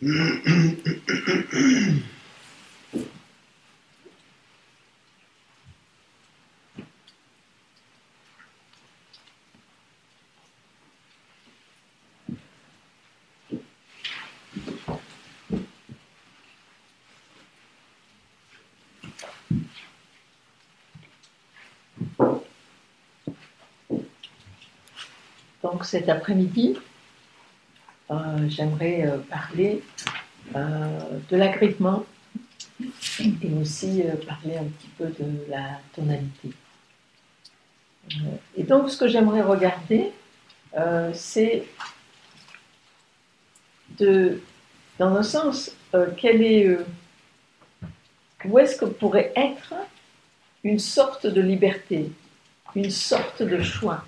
Donc cet après-midi, j'aimerais parler de l'agrippement et aussi parler un petit peu de la tonalité. Et donc ce que j'aimerais regarder, c'est dans un sens, où est-ce que pourrait être une sorte de liberté, une sorte de choix.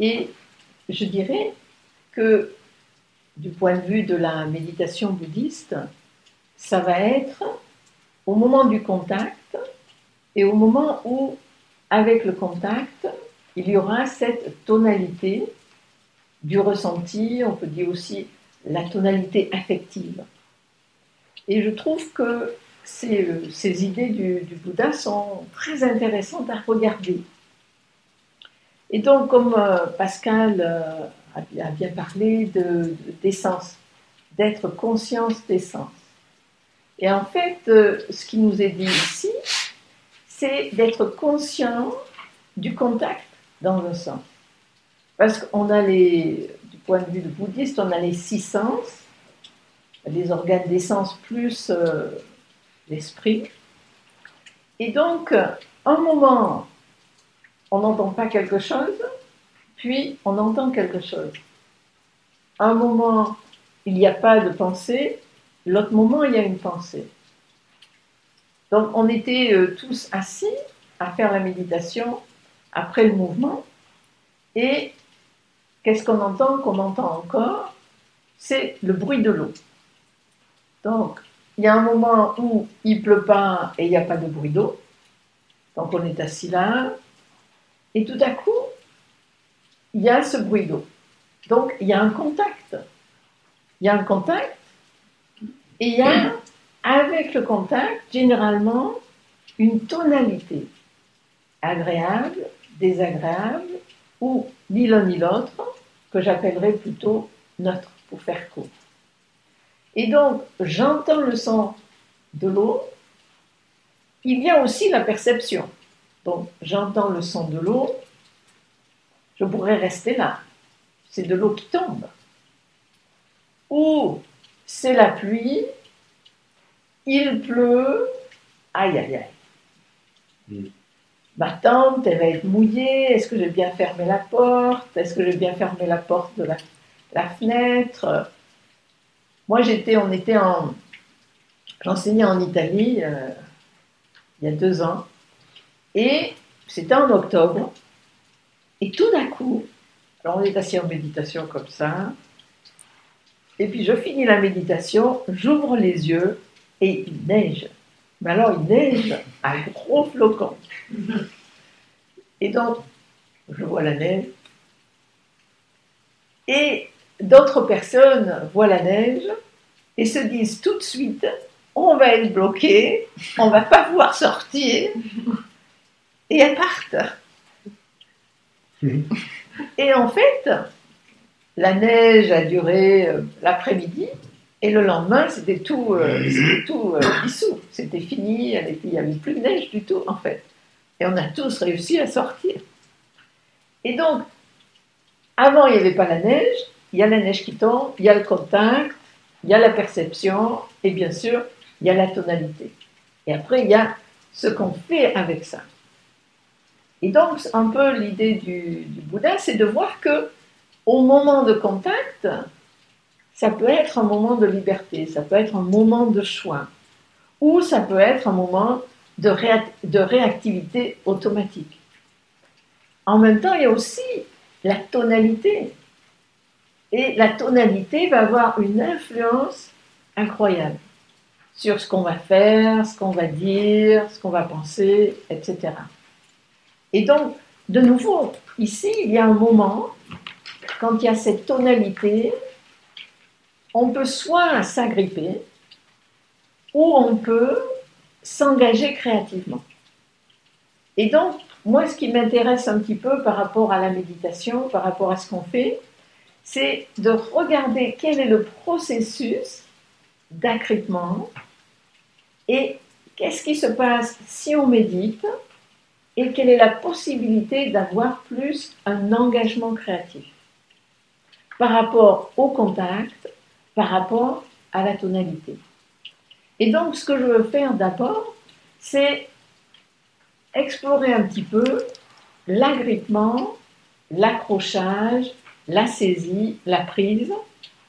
Et je dirais que du point de vue de la méditation bouddhiste, ça va être au moment du contact et au moment où, avec le contact, il y aura cette tonalité du ressenti, on peut dire aussi la tonalité affective. Et je trouve que ces idées du Bouddha sont très intéressantes à regarder. Et donc, comme Pascal a bien parlé des sens, d'être conscience des sens. Et en fait, ce qui nous est dit ici, c'est d'être conscient du contact dans le sens. Parce qu'on a du point de vue du bouddhiste, on a les 6 sens, les organes des sens plus l'esprit. Et donc, un moment, on n'entend pas quelque chose, puis on entend quelque chose. Un moment, il n'y a pas de pensée, l'autre moment, il y a une pensée. Donc, on était tous assis à faire la méditation après le mouvement, et qu'est-ce qu'on entend encore? C'est le bruit de l'eau. Donc, il y a un moment où il ne pleut pas et il n'y a pas de bruit d'eau, donc on est assis là. Et tout à coup, il y a ce bruit d'eau. Donc, il y a un contact. Il y a un contact. Et il y a, avec le contact, généralement, une tonalité. Agréable, désagréable, ou ni l'un ni l'autre, que j'appellerais plutôt neutre, pour faire court. Et donc, j'entends le son de l'eau. Il y a aussi la perception. Donc, j'entends le son de l'eau, je pourrais rester là. C'est de l'eau qui tombe. Ou c'est la pluie, il pleut, aïe, aïe, aïe. Ma tente, elle va être mouillée, est-ce que j'ai bien fermé la porte? Est-ce que j'ai bien fermé la porte de la fenêtre? Moi, j'enseignais en Italie il y a 2 ans. Et c'était en octobre, et tout d'un coup, alors on est assis en méditation comme ça, et puis je finis la méditation, j'ouvre les yeux, et il neige. Mais alors il neige à gros flocons. Et donc, je vois la neige, et d'autres personnes voient la neige, et se disent tout de suite, on va être bloqué, on ne va pas pouvoir sortir. Et elles partent. Et en fait, la neige a duré l'après-midi, et le lendemain, c'était tout dissous. C'était fini, il n'y avait plus de neige du tout, en fait. Et on a tous réussi à sortir. Et donc, avant, il n'y avait pas la neige, il y a la neige qui tombe, il y a le contact, il y a la perception, et bien sûr, il y a la tonalité. Et après, il y a ce qu'on fait avec ça. Et donc, un peu l'idée du Bouddha, c'est de voir qu'au moment de contact, ça peut être un moment de liberté, ça peut être un moment de choix, ou ça peut être un moment de réactivité automatique. En même temps, il y a aussi la tonalité. Et la tonalité va avoir une influence incroyable sur ce qu'on va faire, ce qu'on va dire, ce qu'on va penser, etc. Et donc, de nouveau, ici, il y a un moment, quand il y a cette tonalité, on peut soit s'agripper ou on peut s'engager créativement. Et donc, moi, ce qui m'intéresse un petit peu par rapport à la méditation, par rapport à ce qu'on fait, c'est de regarder quel est le processus d'agrippement et qu'est-ce qui se passe si on médite et quelle est la possibilité d'avoir plus un engagement créatif par rapport au contact, par rapport à la tonalité. Et donc, ce que je veux faire d'abord, c'est explorer un petit peu l'agrippement, l'accrochage, la saisie, la prise.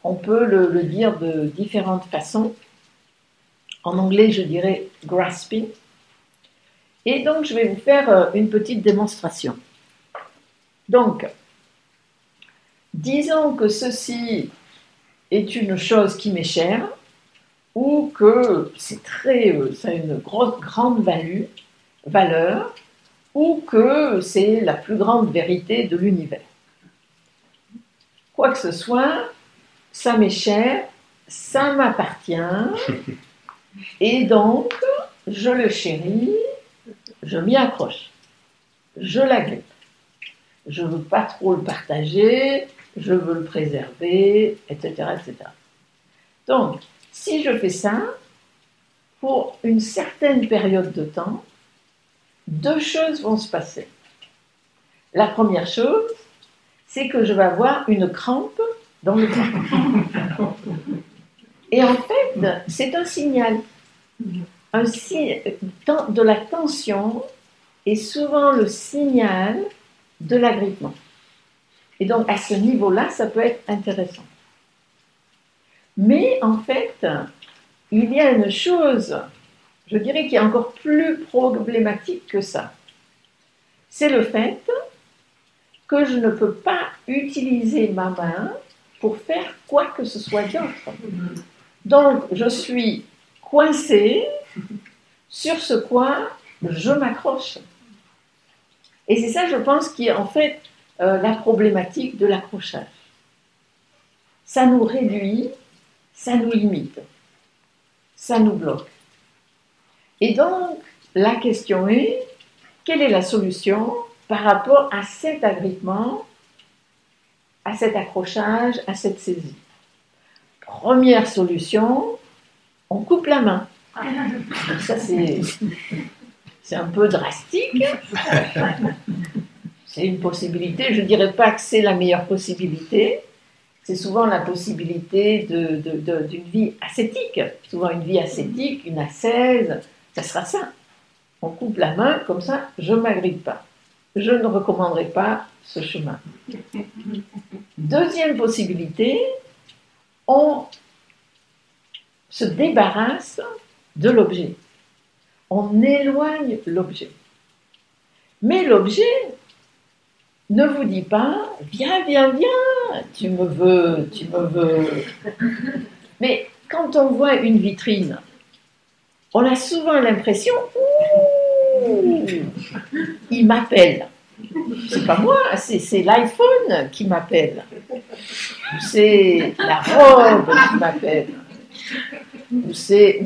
On peut le dire de différentes façons. En anglais, je dirais « grasping ». Et donc, je vais vous faire une petite démonstration. Donc, disons que ceci est une chose qui m'est chère ou que ça a une grande valeur ou que c'est la plus grande vérité de l'univers. Quoi que ce soit, ça m'est cher, ça m'appartient et donc je le chéris, je m'y accroche, je l'agrippe. Je ne veux pas trop le partager, je veux le préserver, etc., etc. Donc, si je fais ça, pour une certaine période de temps, deux choses vont se passer. La première chose, c'est que je vais avoir une crampe dans le bras. Et en fait, c'est un signal. Un signe de la tension est souvent le signal de l'agrippement. Et donc, à ce niveau-là, ça peut être intéressant. Mais, en fait, il y a une chose, je dirais, qui est encore plus problématique que ça. C'est le fait que je ne peux pas utiliser ma main pour faire quoi que ce soit d'autre. Donc, je suis coincée sur ce quoi je m'accroche. Et c'est ça, je pense, qui est en fait la problématique de l'accrochage. Ça nous réduit, ça nous limite, ça nous bloque. Et donc, la question est, quelle est la solution par rapport à cet agrippement, à cet accrochage, à cette saisie? Première solution, on coupe la main. Ça, c'est un peu drastique. C'est une possibilité, je ne dirais pas que c'est la meilleure possibilité. C'est souvent la possibilité d'une vie ascétique. Souvent une vie ascétique, une ascèse, ça sera ça. On coupe la main, comme ça, je ne m'agrippe pas. Je ne recommanderai pas ce chemin. Deuxième possibilité, on se débarrasse de l'objet. On éloigne l'objet. Mais l'objet ne vous dit pas, viens, tu me veux. Mais quand on voit une vitrine, on a souvent l'impression, ouh, il m'appelle. C'est pas moi, c'est l'iPhone qui m'appelle. C'est la robe qui m'appelle. C'est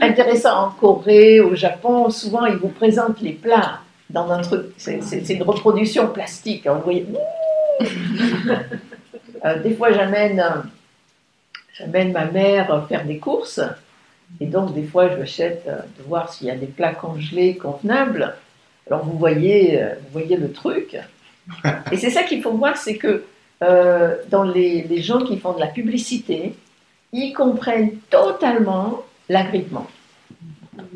intéressant en Corée, au Japon, souvent ils vous présentent les plats. Dans un truc, c'est une reproduction plastique. Hein, vous voyez. Des fois, j'amène ma mère faire des courses. Et donc, des fois, je m'achète de voir s'il y a des plats congelés convenables. Alors, vous voyez le truc. Et c'est ça qu'il faut voir, c'est que dans les gens qui font de la publicité, ils comprennent totalement l'agrippement.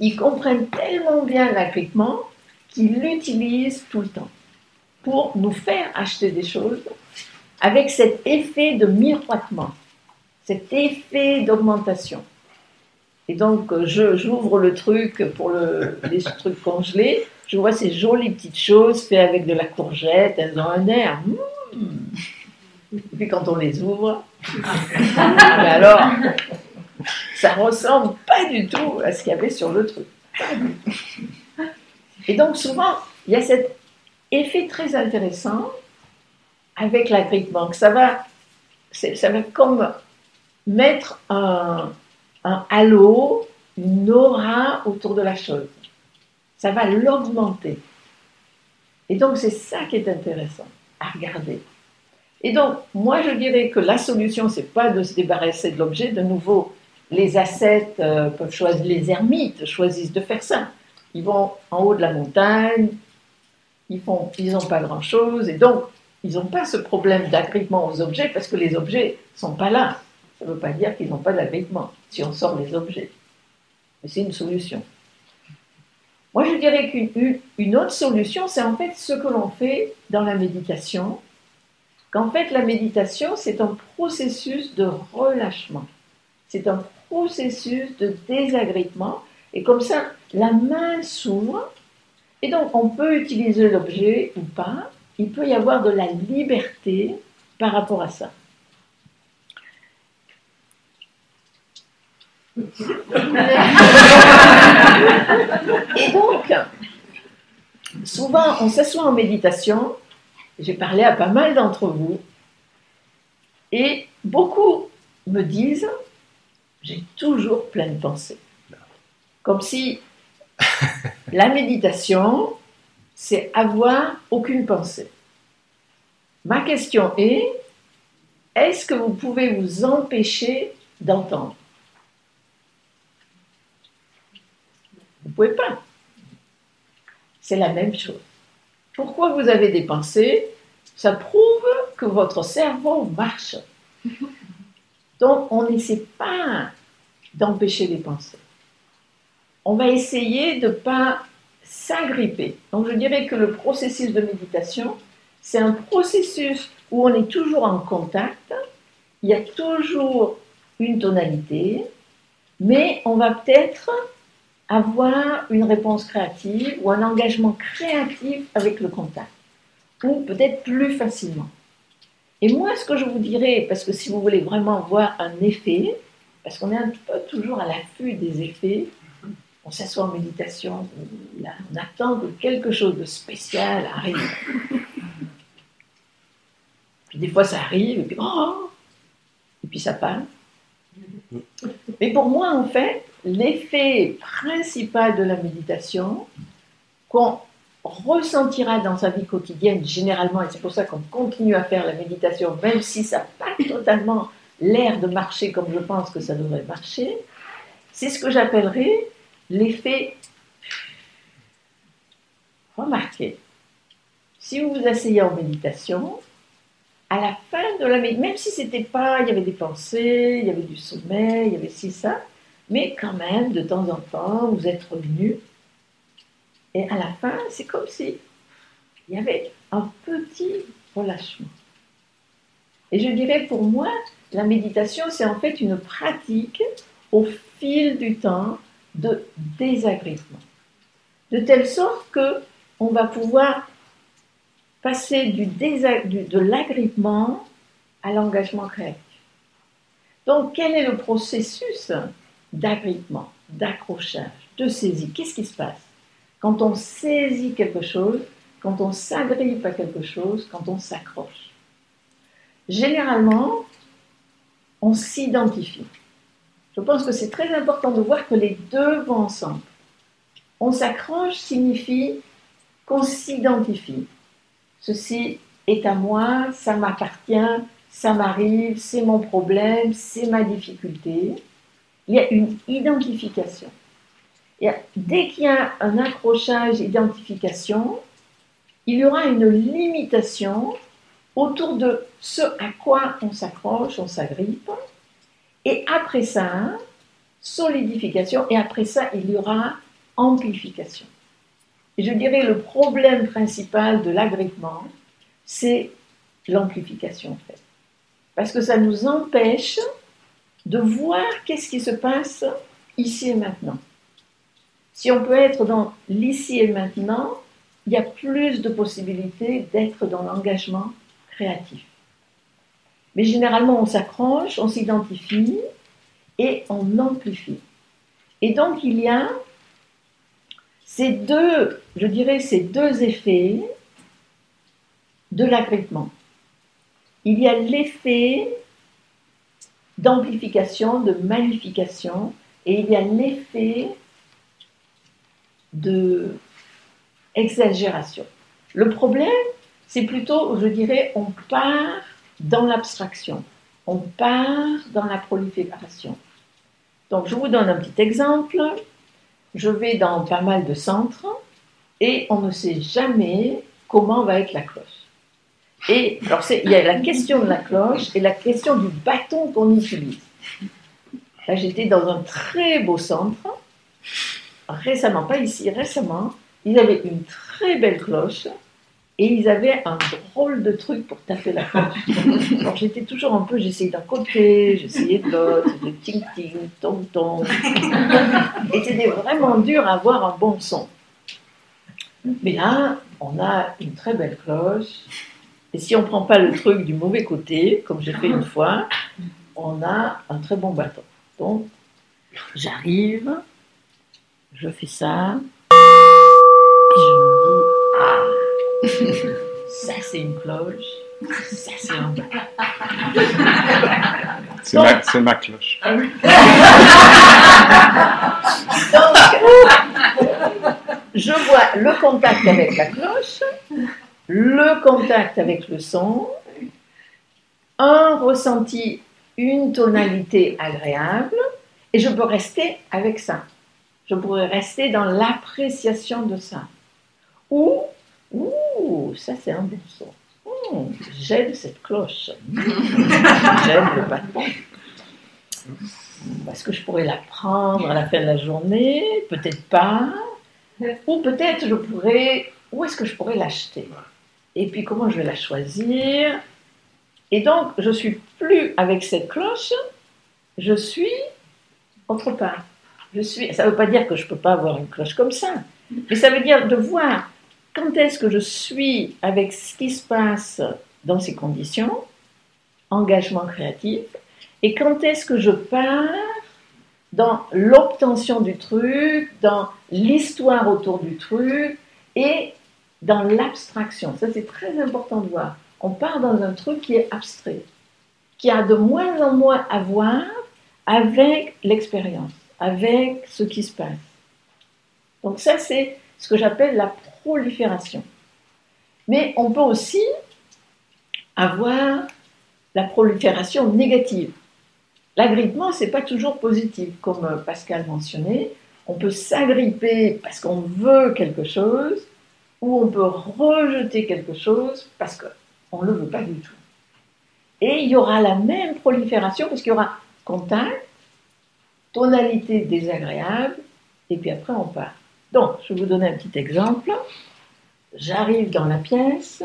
Ils comprennent tellement bien l'agrippement qu'ils l'utilisent tout le temps pour nous faire acheter des choses avec cet effet de miroitement, cet effet d'augmentation. Et donc, j'ouvre le truc pour les trucs congelés, je vois ces jolies petites choses faites avec de la courgette, elles ont un air. Et puis quand on les ouvre, mais alors, ça ressemble pas du tout à ce qu'il y avait sur le truc. Et donc souvent, il y a cet effet très intéressant avec l'agrippement, que ça va ça va comme mettre un halo, une aura autour de la chose. Ça va l'augmenter. Et donc, c'est ça qui est intéressant à regarder. Et donc, moi, je dirais que la solution, ce n'est pas de se débarrasser de l'objet. De nouveau, les ascètes peuvent choisir, les ermites choisissent de faire ça. Ils vont en haut de la montagne, ils n'ont pas grand-chose, et donc, ils n'ont pas ce problème d'agrippement aux objets, parce que les objets ne sont pas là. Ça ne veut pas dire qu'ils n'ont pas d'agrippement, si on sort les objets. Mais c'est une solution. Moi, je dirais qu'une autre solution, c'est en fait ce que l'on fait dans la méditation, qu'en fait, la méditation, c'est un processus de relâchement. C'est un processus de désagrippement, et comme ça, la main s'ouvre, et donc on peut utiliser l'objet ou pas, il peut y avoir de la liberté par rapport à ça. Et donc, souvent on s'assoit en méditation, j'ai parlé à pas mal d'entre vous, et beaucoup me disent « j'ai toujours plein de pensées ». Comme si la méditation, c'est avoir aucune pensée. Ma question est, est-ce que vous pouvez vous empêcher d'entendre? Vous ne pouvez pas. C'est la même chose. Pourquoi vous avez des pensées? Ça prouve que votre cerveau marche. Donc, on n'essaie pas d'empêcher les pensées. On va essayer de ne pas s'agripper. Donc je dirais que le processus de méditation, c'est un processus où on est toujours en contact, il y a toujours une tonalité, mais on va peut-être avoir une réponse créative ou un engagement créatif avec le contact, ou peut-être plus facilement. Et moi, ce que je vous dirais, parce que si vous voulez vraiment voir un effet, parce qu'on est un peu toujours à l'affût des effets, on s'assoit en méditation, là, on attend que quelque chose de spécial arrive. Puis des fois ça arrive, et puis oh, et puis ça part. Mais pour moi, en fait, l'effet principal de la méditation, qu'on ressentira dans sa vie quotidienne généralement, et c'est pour ça qu'on continue à faire la méditation, même si ça n'a pas totalement l'air de marcher comme je pense que ça devrait marcher, c'est ce que j'appellerais l'effet remarqué. Si vous vous asseyez en méditation, à la fin de la méditation, même si c'était pas, il y avait des pensées, il y avait du sommeil, il y avait ci, ça, mais quand même, de temps en temps, vous êtes revenu, et à la fin, c'est comme si il y avait un petit relâchement. Et je dirais, pour moi, la méditation, c'est en fait une pratique au fil du temps, de désagrément, de telle sorte que on va pouvoir passer de l'agrippement à l'engagement créatif. Donc, quel est le processus d'agrippement, d'accrochage, de saisie? Qu'est-ce qui se passe quand on saisit quelque chose, quand on s'agrippe à quelque chose, quand on s'accroche? Généralement, on s'identifie. Je pense que c'est très important de voir que les deux vont ensemble. On s'accroche signifie qu'on s'identifie. Ceci est à moi, ça m'appartient, ça m'arrive, c'est mon problème, c'est ma difficulté. Il y a une identification. Et dès qu'il y a un accrochage, identification, il y aura une limitation autour de ce à quoi on s'accroche, on s'agrippe. Et après ça, solidification, et après ça, il y aura amplification. Et je dirais le problème principal de l'agrippement, c'est l'amplification, en fait. Parce que ça nous empêche de voir qu'est-ce qui se passe ici et maintenant. Si on peut être dans l'ici et maintenant, il y a plus de possibilités d'être dans l'engagement créatif. Mais généralement, on s'accroche, on s'identifie et on amplifie. Et donc, il y a ces deux effets de l'agrippement. Il y a l'effet d'amplification, de magnification, et il y a l'effet d'exagération. Le problème, c'est plutôt, je dirais, on part dans l'abstraction, on part dans la prolifération. Donc, je vous donne un petit exemple. Je vais dans pas mal de centres et on ne sait jamais comment va être la cloche. Et alors, il y a la question de la cloche et la question du bâton qu'on utilise. Là, j'étais dans un très beau centre, récemment, pas ici, récemment, ils avaient une très belle cloche et ils avaient un drôle de truc pour taper la cloche. Alors, j'étais toujours un peu, j'essayais d'un côté, j'essayais de l'autre, de ting-ting, tong-tong. Et c'était vraiment dur à avoir un bon son. Mais là, on a une très belle cloche. Et si on ne prend pas le truc du mauvais côté, comme j'ai fait une fois, on a un très bon bâton. Donc, j'arrive, je fais ça, et je me dis, ah, ça c'est une cloche, ça c'est un bâton. C'est ma cloche. Donc, je vois le contact avec la cloche, le contact avec le son, un ressenti, une tonalité agréable, et je peux rester avec ça. Je pourrais rester dans l'appréciation de ça. Ou, ouh, ça c'est un bon son. J'aime cette cloche. J'aime le bâton. Est-ce que je pourrais la prendre à la fin de la journée? Peut-être pas. Ou peut-être je pourrais... Où est-ce que je pourrais l'acheter? Et puis comment je vais la choisir? Et donc, je ne suis plus avec cette cloche, je suis autre part. Ça ne veut pas dire que je ne peux pas avoir une cloche comme ça, mais ça veut dire de voir quand est-ce que je suis avec ce qui se passe dans ces conditions, engagement créatif, et quand est-ce que je pars dans l'obtention du truc, dans l'histoire autour du truc, et dans l'abstraction. Ça, c'est très important de voir. On part dans un truc qui est abstrait, qui a de moins en moins à voir avec l'expérience, avec ce qui se passe. Donc ça, c'est ce que j'appelle la prolifération. Mais on peut aussi avoir la prolifération négative. L'agrippement, ce n'est pas toujours positif, comme Pascal mentionnait. On peut s'agripper parce qu'on veut quelque chose, ou on peut rejeter quelque chose parce que on ne le veut pas du tout. Et il y aura la même prolifération parce qu'il y aura contact, tonalité désagréable, et puis après on part. Donc, je vais vous donner un petit exemple. J'arrive dans la pièce,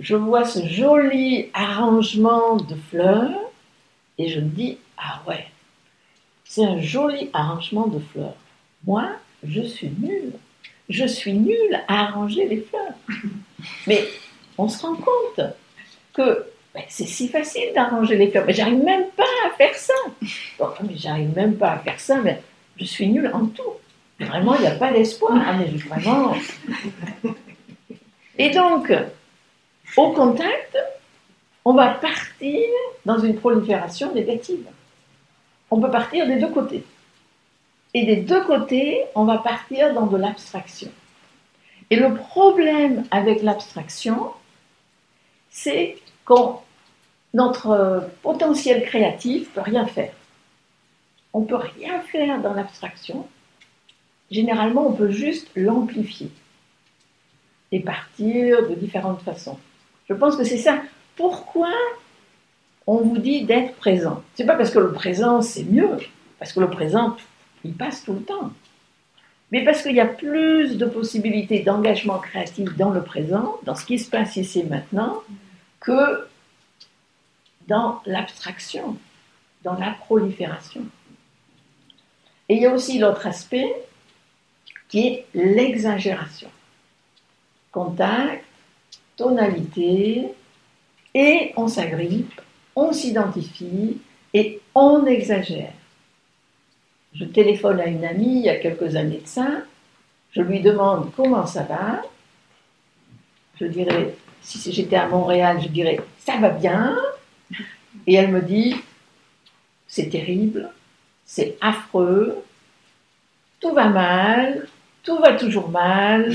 je vois ce joli arrangement de fleurs, et je me dis, ah ouais, c'est un joli arrangement de fleurs. Moi, je suis nulle. Je suis nulle à arranger les fleurs. Mais... on se rend compte que ben, c'est si facile d'arranger les fleurs, mais j'arrive même pas à faire ça. Bon, mais j'arrive même pas à faire ça, mais je suis nulle en tout. Vraiment, il n'y a pas d'espoir. Ah, mais vraiment. Et donc, au contact, on va partir dans une prolifération négative. On peut partir des deux côtés. Et des deux côtés, on va partir dans de l'abstraction. Et le problème avec l'abstraction, c'est que notre potentiel créatif ne peut rien faire. On ne peut rien faire dans l'abstraction. Généralement, on peut juste l'amplifier et partir de différentes façons. Je pense que c'est ça. Pourquoi on vous dit d'être présent? Ce n'est pas parce que le présent, c'est mieux. Parce que le présent, il passe tout le temps. Mais parce qu'il y a plus de possibilités d'engagement créatif dans le présent, dans ce qui se passe ici et maintenant, que dans l'abstraction, dans la prolifération. Et il y a aussi l'autre aspect qui est l'exagération. Contact, tonalité, et on s'agrippe, on s'identifie et on exagère. Je téléphone à une amie il y a quelques années de ça, je lui demande comment ça va, je dirais, si j'étais à Montréal, je dirais ça va bien, et elle me dit c'est terrible, c'est affreux, tout va mal, tout va toujours mal,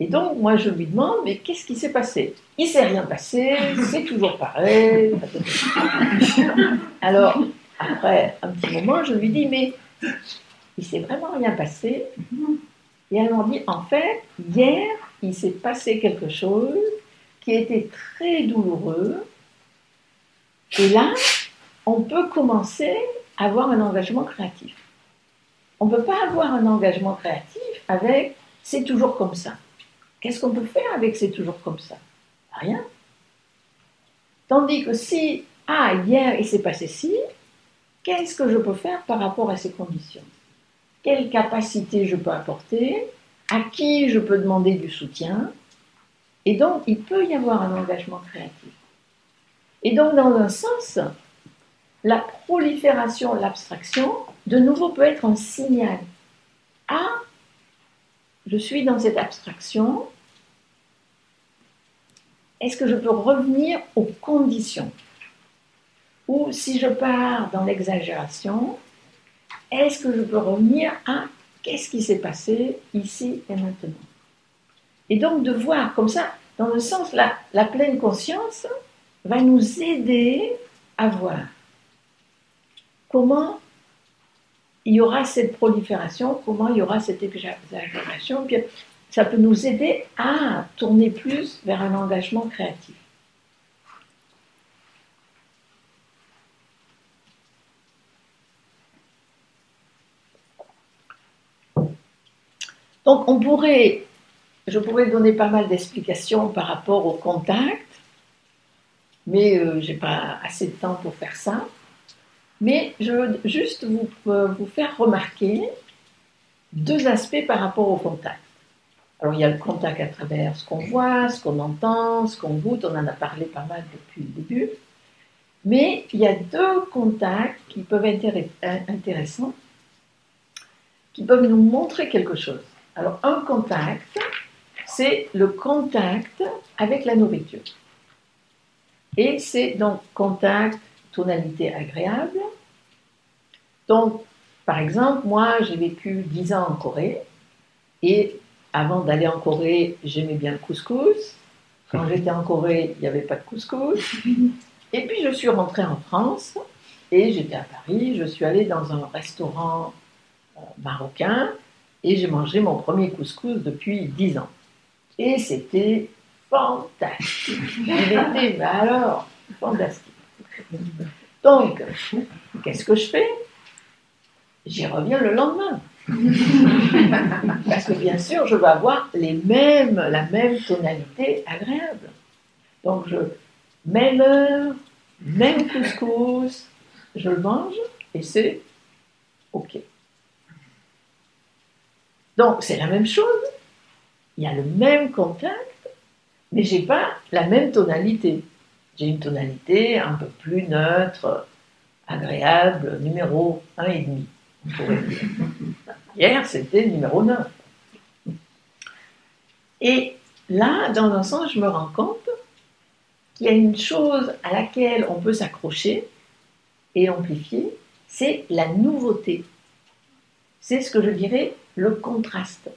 et donc moi je lui demande, mais qu'est-ce qui s'est passé? Il s'est rien passé, c'est toujours pareil. Alors après un petit moment je lui dis, mais il s'est vraiment rien passé. Et elle m'a dit, en fait, hier il s'est passé quelque chose qui était très douloureux, et là on peut commencer à avoir un engagement créatif. On ne peut pas avoir un engagement créatif avec « c'est toujours comme ça ». Qu'est-ce qu'on peut faire avec « c'est toujours comme ça » ? Rien. Tandis que si « ah, hier, il s'est passé ci », qu'est-ce que je peux faire par rapport à ces conditions ? Quelle capacité je peux apporter ? À qui je peux demander du soutien ? Et donc, il peut y avoir un engagement créatif. Et donc, dans un sens, la prolifération, l'abstraction, de nouveau peut être un signal. Ah, je suis dans cette abstraction, est-ce que je peux revenir aux conditions? Ou si je pars dans l'exagération, est-ce que je peux revenir à qu'est-ce qui s'est passé ici et maintenant? Et donc de voir comme ça, dans le sens, la pleine conscience va nous aider à voir comment il y aura cette prolifération, comment il y aura cette exagération, puis ça peut nous aider à tourner plus vers un engagement créatif. Donc je pourrais donner pas mal d'explications par rapport au contact, mais j'ai pas assez de temps pour faire ça. Mais je veux juste vous faire remarquer deux aspects par rapport au contact. Alors il y a le contact à travers ce qu'on voit, ce qu'on entend, ce qu'on goûte, on en a parlé pas mal depuis le début. Mais il y a deux contacts qui peuvent être intéressants, qui peuvent nous montrer quelque chose. Alors un contact, c'est le contact avec la nourriture. Et c'est donc contact tonalité agréable. Donc, par exemple, moi, j'ai vécu 10 ans en Corée, et avant d'aller en Corée, j'aimais bien le couscous. Quand j'étais en Corée, il n'y avait pas de couscous. Et puis, je suis rentrée en France, et j'étais à Paris, je suis allée dans un restaurant marocain, et j'ai mangé mon premier couscous depuis 10 ans. Et c'était fantastique. J'étais, mais alors, fantastique. Donc, qu'est-ce que je fais? J'y reviens le lendemain. Parce que bien sûr, je vais avoir la même tonalité agréable. Donc, même heure, même couscous, je le mange et c'est OK. Donc, c'est la même chose. Il y a le même contact, mais je n'ai pas la même tonalité. J'ai une tonalité un peu plus neutre, agréable, numéro 1,5, on pourrait dire. Hier, c'était numéro 9. Et là, dans un sens, je me rends compte qu'il y a une chose à laquelle on peut s'accrocher et amplifier, c'est la nouveauté. C'est ce que je dirais le contraste.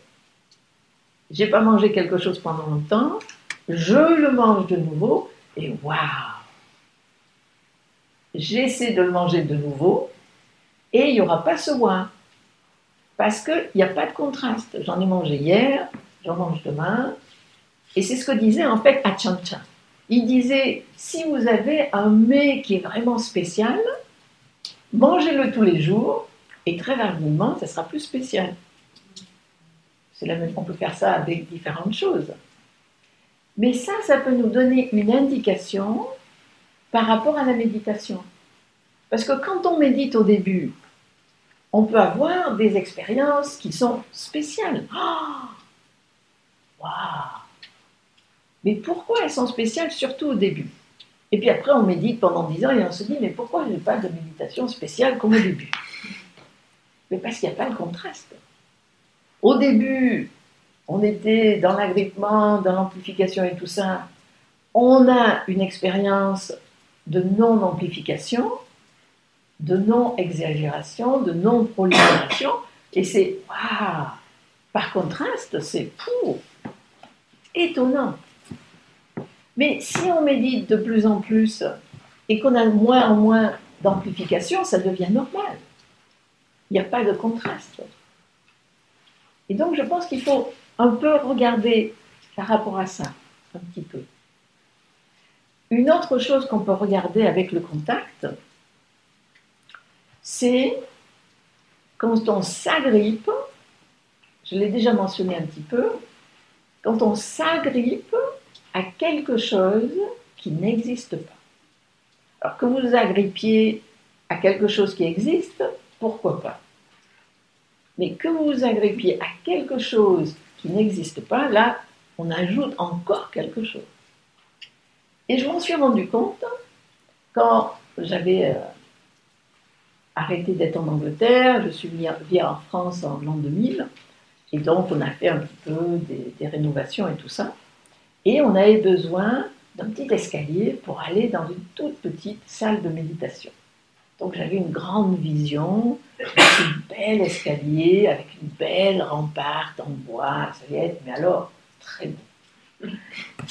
Je n'ai pas mangé quelque chose pendant longtemps, je le mange de nouveau, et waouh! J'essaie de le manger de nouveau et il n'y aura pas ce waouh. Parce qu'il n'y a pas de contraste. J'en ai mangé hier, j'en mange demain. Et c'est ce que disait en fait Achamcha. Il disait, si vous avez un mets qui est vraiment spécial, mangez-le tous les jours et très rapidement, ça sera plus spécial. C'est la même, on peut faire ça avec différentes choses. Mais ça peut nous donner une indication par rapport à la méditation. Parce que quand on médite au début, on peut avoir des expériences qui sont spéciales. Oh, waouh! Mais pourquoi elles sont spéciales, surtout au début? Et puis après, on médite pendant 10 ans et on se dit, mais pourquoi je n'ai pas de méditation spéciale comme au début? Mais parce qu'il n'y a pas de contraste. Au début, on était dans l'agrippement, dans l'amplification et tout ça. On a une expérience de non-amplification, de non-exagération, de non-prolifération, et c'est waouh. Par contraste, c'est étonnant. Mais si on médite de plus en plus et qu'on a de moins en moins d'amplification, ça devient normal. Il n'y a pas de contraste. Et donc je pense qu'il faut un peu regarder par rapport à ça, un petit peu. Une autre chose qu'on peut regarder avec le contact, c'est quand on s'agrippe, je l'ai déjà mentionné un petit peu, quand on s'agrippe à quelque chose qui n'existe pas. Alors que vous vous agrippiez à quelque chose qui existe, pourquoi pas? Mais que vous vous agrippiez à quelque chose qui n'existe pas, là, on ajoute encore quelque chose. Et je m'en suis rendu compte quand j'avais arrêté d'être en Angleterre, je suis venue en France en l'an 2000, et donc on a fait un petit peu des rénovations et tout ça, et on avait besoin d'un petit escalier pour aller dans une toute petite salle de méditation. Donc j'avais une grande vision, un bel escalier avec une belle remparte en bois, ça allait être, mais alors, très beau.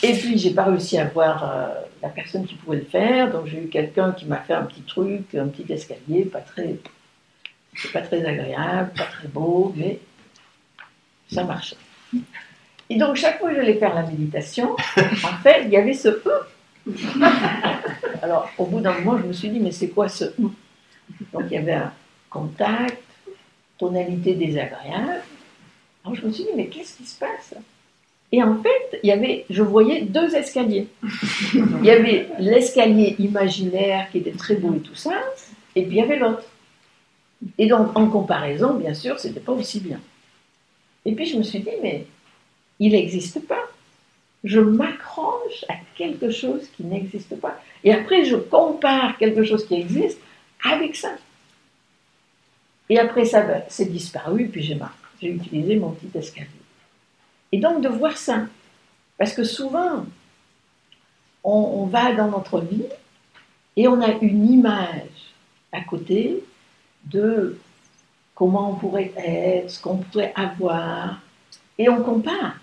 Et puis j'ai pas réussi à voir la personne qui pouvait le faire, donc j'ai eu quelqu'un qui m'a fait un petit truc, un petit escalier, pas très agréable, pas très beau, mais ça marchait. Et donc chaque fois que j'allais faire la méditation, en fait, il y avait ce « E ». Alors, au bout d'un moment, je me suis dit, mais c'est quoi ce « E » ? Donc, il y avait un contact, tonalité désagréable. Alors, je me suis dit, mais qu'est-ce qui se passe ? Et en fait, il y avait, je voyais deux escaliers. Il y avait l'escalier imaginaire qui était très beau et tout ça, et puis il y avait l'autre. Et donc, en comparaison, bien sûr, c'était pas aussi bien. Et puis, je me suis dit, mais il n'existe pas. Je m'accroche à quelque chose qui n'existe pas. Et après, je compare quelque chose qui existe avec ça. Et après, ça c'est disparu, puis j'ai utilisé mon petit escalier. Et donc, de voir ça. Parce que souvent, on va dans notre vie et on a une image à côté de comment on pourrait être, ce qu'on pourrait avoir. Et on compare.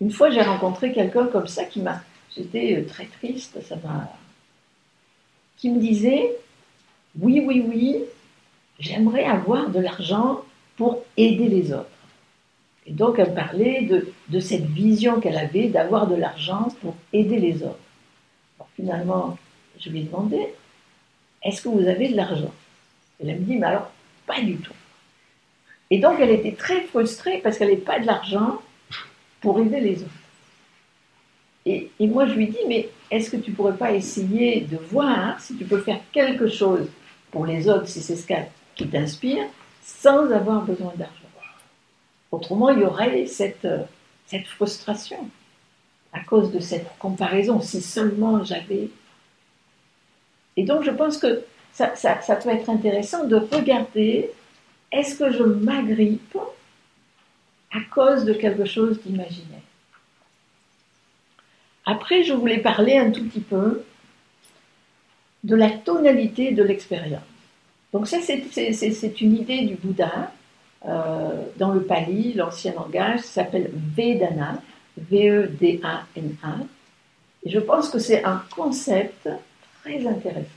Une fois, j'ai rencontré quelqu'un comme ça qui m'a... J'étais très triste, ça m'a... Qui me disait, oui, j'aimerais avoir de l'argent pour aider les autres. Et donc, elle parlait de cette vision qu'elle avait d'avoir de l'argent pour aider les autres. Alors, finalement, je lui ai demandé, est-ce que vous avez de l'argent? Et elle me dit, mais alors, pas du tout. Et donc, elle était très frustrée parce qu'elle n'avait pas de l'argent pour aider les autres. Et moi, je lui dis, mais est-ce que tu ne pourrais pas essayer de voir si tu peux faire quelque chose pour les autres, si c'est ce qui t'inspire, sans avoir besoin d'argent. Autrement, il y aurait cette frustration à cause de cette comparaison, si seulement j'avais... Et donc, je pense que ça peut être intéressant de regarder, est-ce que je m'agrippe à cause de quelque chose d'imaginaire? Après, je voulais parler un tout petit peu de la tonalité de l'expérience. Donc ça, c'est une idée du Bouddha. Dans le Pali, l'ancien langage, ça s'appelle Vedana, V-E-D-A-N-A. Et je pense que c'est un concept très intéressant.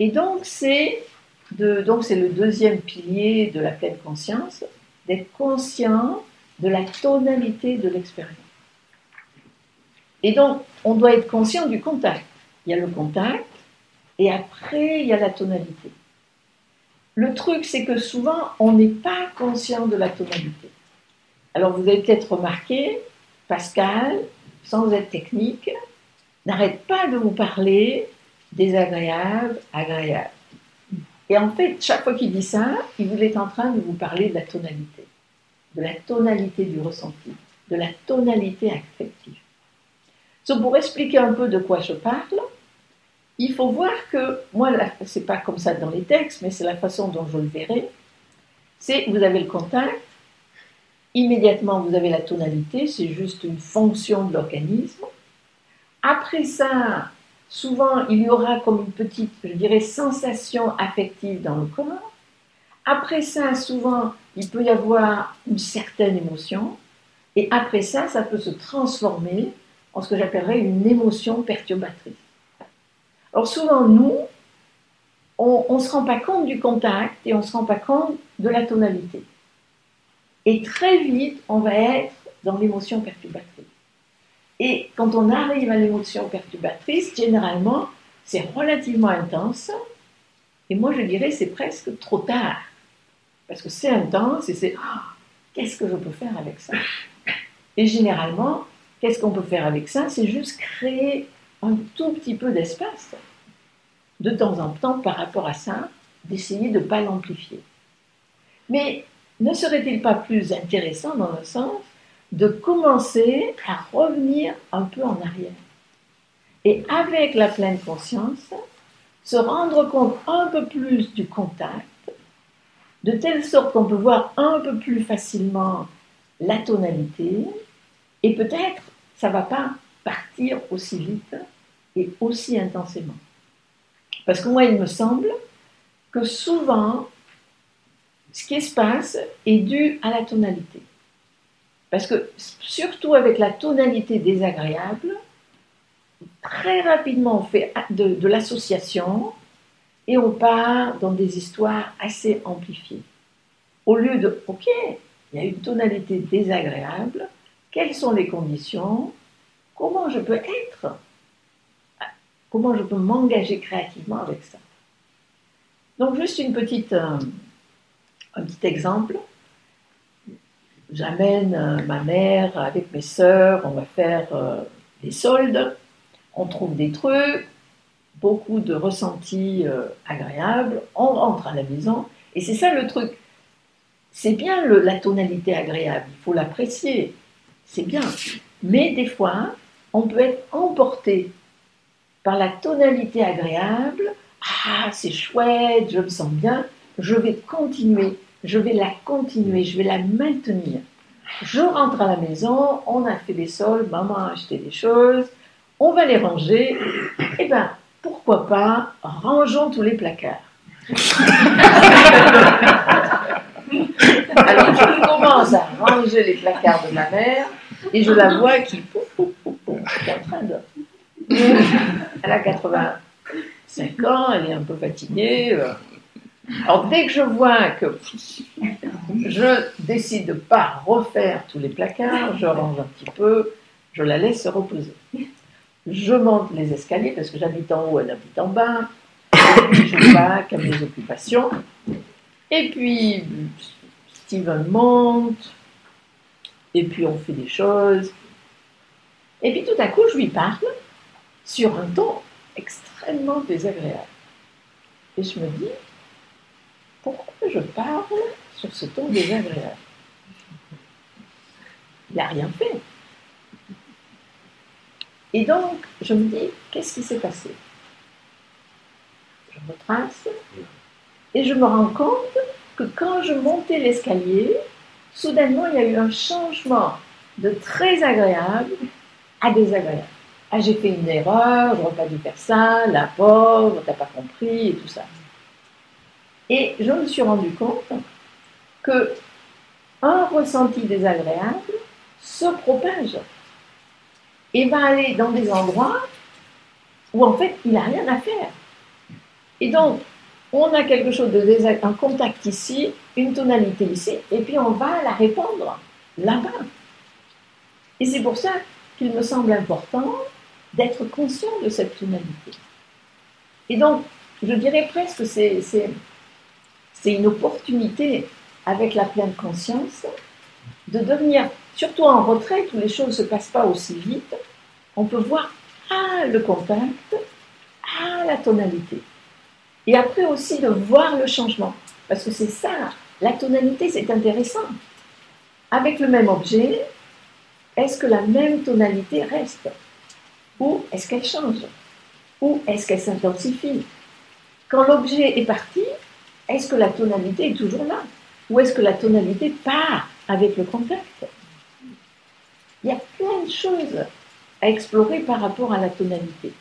Et donc, c'est le deuxième pilier de la pleine conscience, d'être conscient de la tonalité de l'expérience. Et donc, on doit être conscient du contact. Il y a le contact, et après, il y a la tonalité. Le truc, c'est que souvent, on n'est pas conscient de la tonalité. Alors, vous avez peut-être remarqué, Pascal, sans être technique, n'arrête pas de vous parler désagréable, agréable. Et en fait, chaque fois qu'il dit ça, il est en train de vous parler de la tonalité du ressenti, de la tonalité affective. Donc, pour expliquer un peu de quoi je parle, il faut voir que, moi, c'est pas comme ça dans les textes, mais c'est la façon dont je le verrai, c'est vous avez le contact, immédiatement vous avez la tonalité, c'est juste une fonction de l'organisme. Après ça, souvent il y aura comme une petite, je dirais, sensation affective dans le corps. Après ça, souvent, il peut y avoir une certaine émotion. Et après ça, ça peut se transformer en ce que j'appellerais une émotion perturbatrice. Alors souvent, nous, on ne se rend pas compte du contact et on ne se rend pas compte de la tonalité. Et très vite, on va être dans l'émotion perturbatrice. Et quand on arrive à l'émotion perturbatrice, généralement, c'est relativement intense. Et moi, je dirais, c'est presque trop tard. Parce que c'est intense et c'est oh, « qu'est-ce que je peux faire avec ça ?» Et généralement, qu'est-ce qu'on peut faire avec ça? C'est juste créer un tout petit peu d'espace, de temps en temps, par rapport à ça, d'essayer de ne pas l'amplifier. Mais ne serait-il pas plus intéressant, dans le sens, de commencer à revenir un peu en arrière? Et avec la pleine conscience, se rendre compte un peu plus du contact, de telle sorte qu'on peut voir un peu plus facilement la tonalité, et peut-être ça ne va pas partir aussi vite et aussi intensément. Parce que moi, il me semble que souvent, ce qui se passe est dû à la tonalité. Parce que surtout avec la tonalité désagréable, très rapidement on fait de l'association et on part dans des histoires assez amplifiées. Au lieu de « ok, il y a une tonalité désagréable », quelles sont les conditions? Comment je peux être? Comment je peux m'engager créativement avec ça? Donc juste un petit exemple. J'amène ma mère avec mes sœurs, on va faire des soldes, on trouve des trucs, beaucoup de ressentis agréables, on rentre à la maison et c'est ça le truc. C'est bien la tonalité agréable, il faut l'apprécier. C'est bien, mais des fois, on peut être emporté par la tonalité agréable. Ah, c'est chouette, je me sens bien, je vais continuer, je vais la maintenir. Je rentre à la maison, on a fait des soldes, maman a acheté des choses, on va les ranger. Eh bien, pourquoi pas, rangeons tous les placards. Alors, je commence à ranger les placards de ma mère. Et je la vois qui, est en train de... Elle a 85 ans, elle est un peu fatiguée. Alors dès que je vois que je décide de ne pas refaire tous les placards, je range un petit peu, je la laisse se reposer. Je monte les escaliers parce que j'habite en haut, elle habite en bas. Et puis je vois qu'elle a mes occupations. Et puis Stephen monte. Et puis on fait des choses. Et puis tout à coup, je lui parle sur un ton extrêmement désagréable. Et je me dis, pourquoi je parle sur ce ton désagréable? Il n'a rien fait. Et donc, je me dis, qu'est-ce qui s'est passé? Je retrace et je me rends compte que quand je montais l'escalier, soudainement, il y a eu un changement de très agréable à désagréable. Ah, j'ai fait une erreur, j'aurais pas dû faire ça, la pauvre, t'as pas compris, et tout ça. Et je me suis rendu compte que un ressenti désagréable se propage et va aller dans des endroits où, en fait, il n'a rien à faire. Et donc, on a quelque chose de désagréable, un contact ici, une tonalité ici, et puis on va la répandre là-bas. Et c'est pour ça qu'il me semble important d'être conscient de cette tonalité. Et donc, je dirais presque que c'est une opportunité, avec la pleine conscience, de devenir, surtout en retraite, où les choses ne se passent pas aussi vite, on peut voir, ah, le contact, ah, la tonalité. Et après aussi de voir le changement. Parce que c'est ça, la tonalité, c'est intéressant. Avec le même objet, est-ce que la même tonalité reste? Ou est-ce qu'elle change? Ou est-ce qu'elle s'intensifie? Quand l'objet est parti, est-ce que la tonalité est toujours là? Ou est-ce que la tonalité part avec le contact? Il y a plein de choses à explorer par rapport à la tonalité.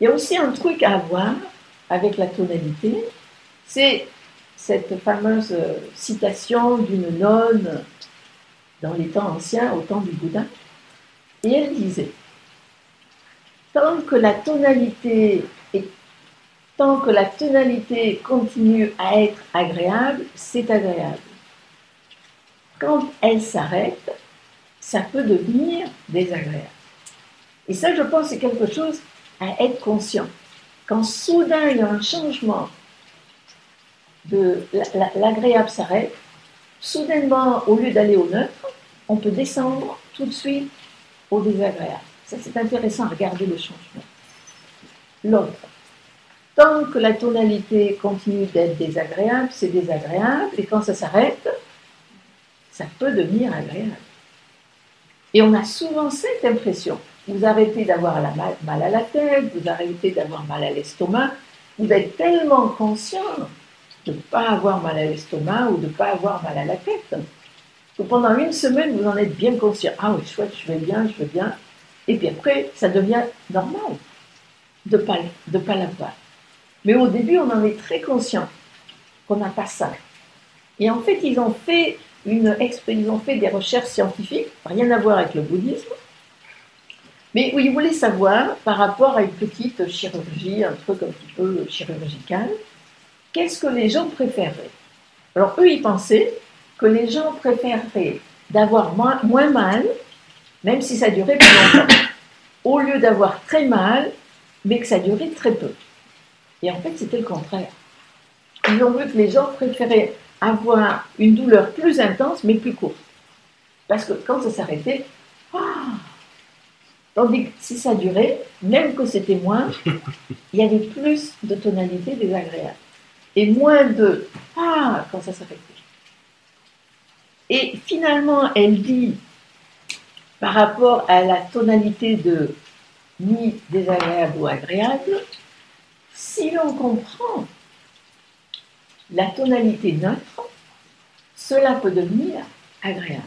Il y a aussi un truc à voir avec la tonalité, c'est cette fameuse citation d'une nonne dans les temps anciens, au temps du Bouddha, et elle disait « Tant que la tonalité continue à être agréable, c'est agréable. Quand elle s'arrête, ça peut devenir désagréable. » Et ça, je pense, c'est quelque chose à être conscient. Quand soudain, il y a un changement, l'agréable s'arrête, soudainement, au lieu d'aller au neutre, on peut descendre tout de suite au désagréable. Ça, c'est intéressant à regarder le changement. L'autre. Tant que la tonalité continue d'être désagréable, c'est désagréable, et quand ça s'arrête, ça peut devenir agréable. Et on a souvent cette impression. Vous arrêtez d'avoir mal à la tête, vous arrêtez d'avoir mal à l'estomac, vous êtes tellement conscient de ne pas avoir mal à l'estomac ou de ne pas avoir mal à la tête, que pendant une semaine, vous en êtes bien conscient. Ah oui, chouette, je vais bien. Et puis après, ça devient normal de ne pas l'avoir. Mais au début, on en est très conscient qu'on n'a pas ça. Et en fait, ils ont fait des recherches scientifiques, rien à voir avec le bouddhisme, mais où ils voulaient savoir, par rapport à une petite chirurgie, un truc un petit peu chirurgical, qu'est-ce que les gens préféraient. Alors eux, ils pensaient que les gens préféreraient d'avoir moins mal, même si ça durait plus longtemps, au lieu d'avoir très mal, mais que ça durait très peu. Et en fait, c'était le contraire. Ils ont vu que les gens préféraient avoir une douleur plus intense, mais plus courte. Parce que quand ça s'arrêtait, tandis que si ça durait, même que c'était moins, il y avait plus de tonalité désagréable. Et moins de « ah » quand ça s'arrêtait. Et finalement, elle dit, par rapport à la tonalité de « ni désagréable ou agréable », si l'on comprend la tonalité neutre, cela peut devenir agréable.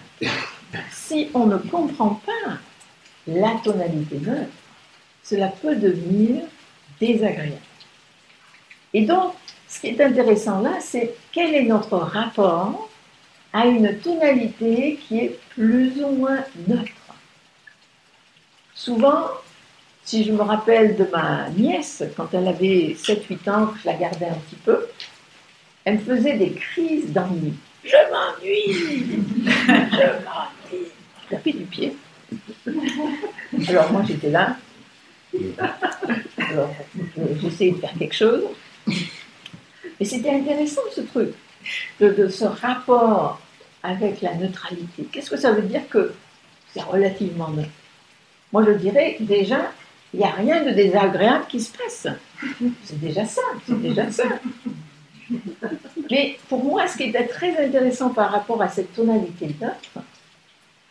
Si on ne comprend pas la tonalité neutre, cela peut devenir désagréable. Et donc, ce qui est intéressant là, c'est quel est notre rapport à une tonalité qui est plus ou moins neutre. Souvent, si je me rappelle de ma nièce, quand elle avait 7-8 ans, que je la gardais un petit peu, elle me faisait des crises d'ennui. « Je m'ennuie !»« Je m'ennuie !» Je tapais du pied. Alors moi j'étais là, alors j'essayais de faire quelque chose, mais c'était intéressant ce truc, de ce rapport avec la neutralité. Qu'est-ce que ça veut dire que c'est relativement neutre? Moi je dirais déjà, il n'y a rien de désagréable qui se passe, c'est déjà ça. Mais pour moi ce qui était très intéressant par rapport à cette tonalité neutre,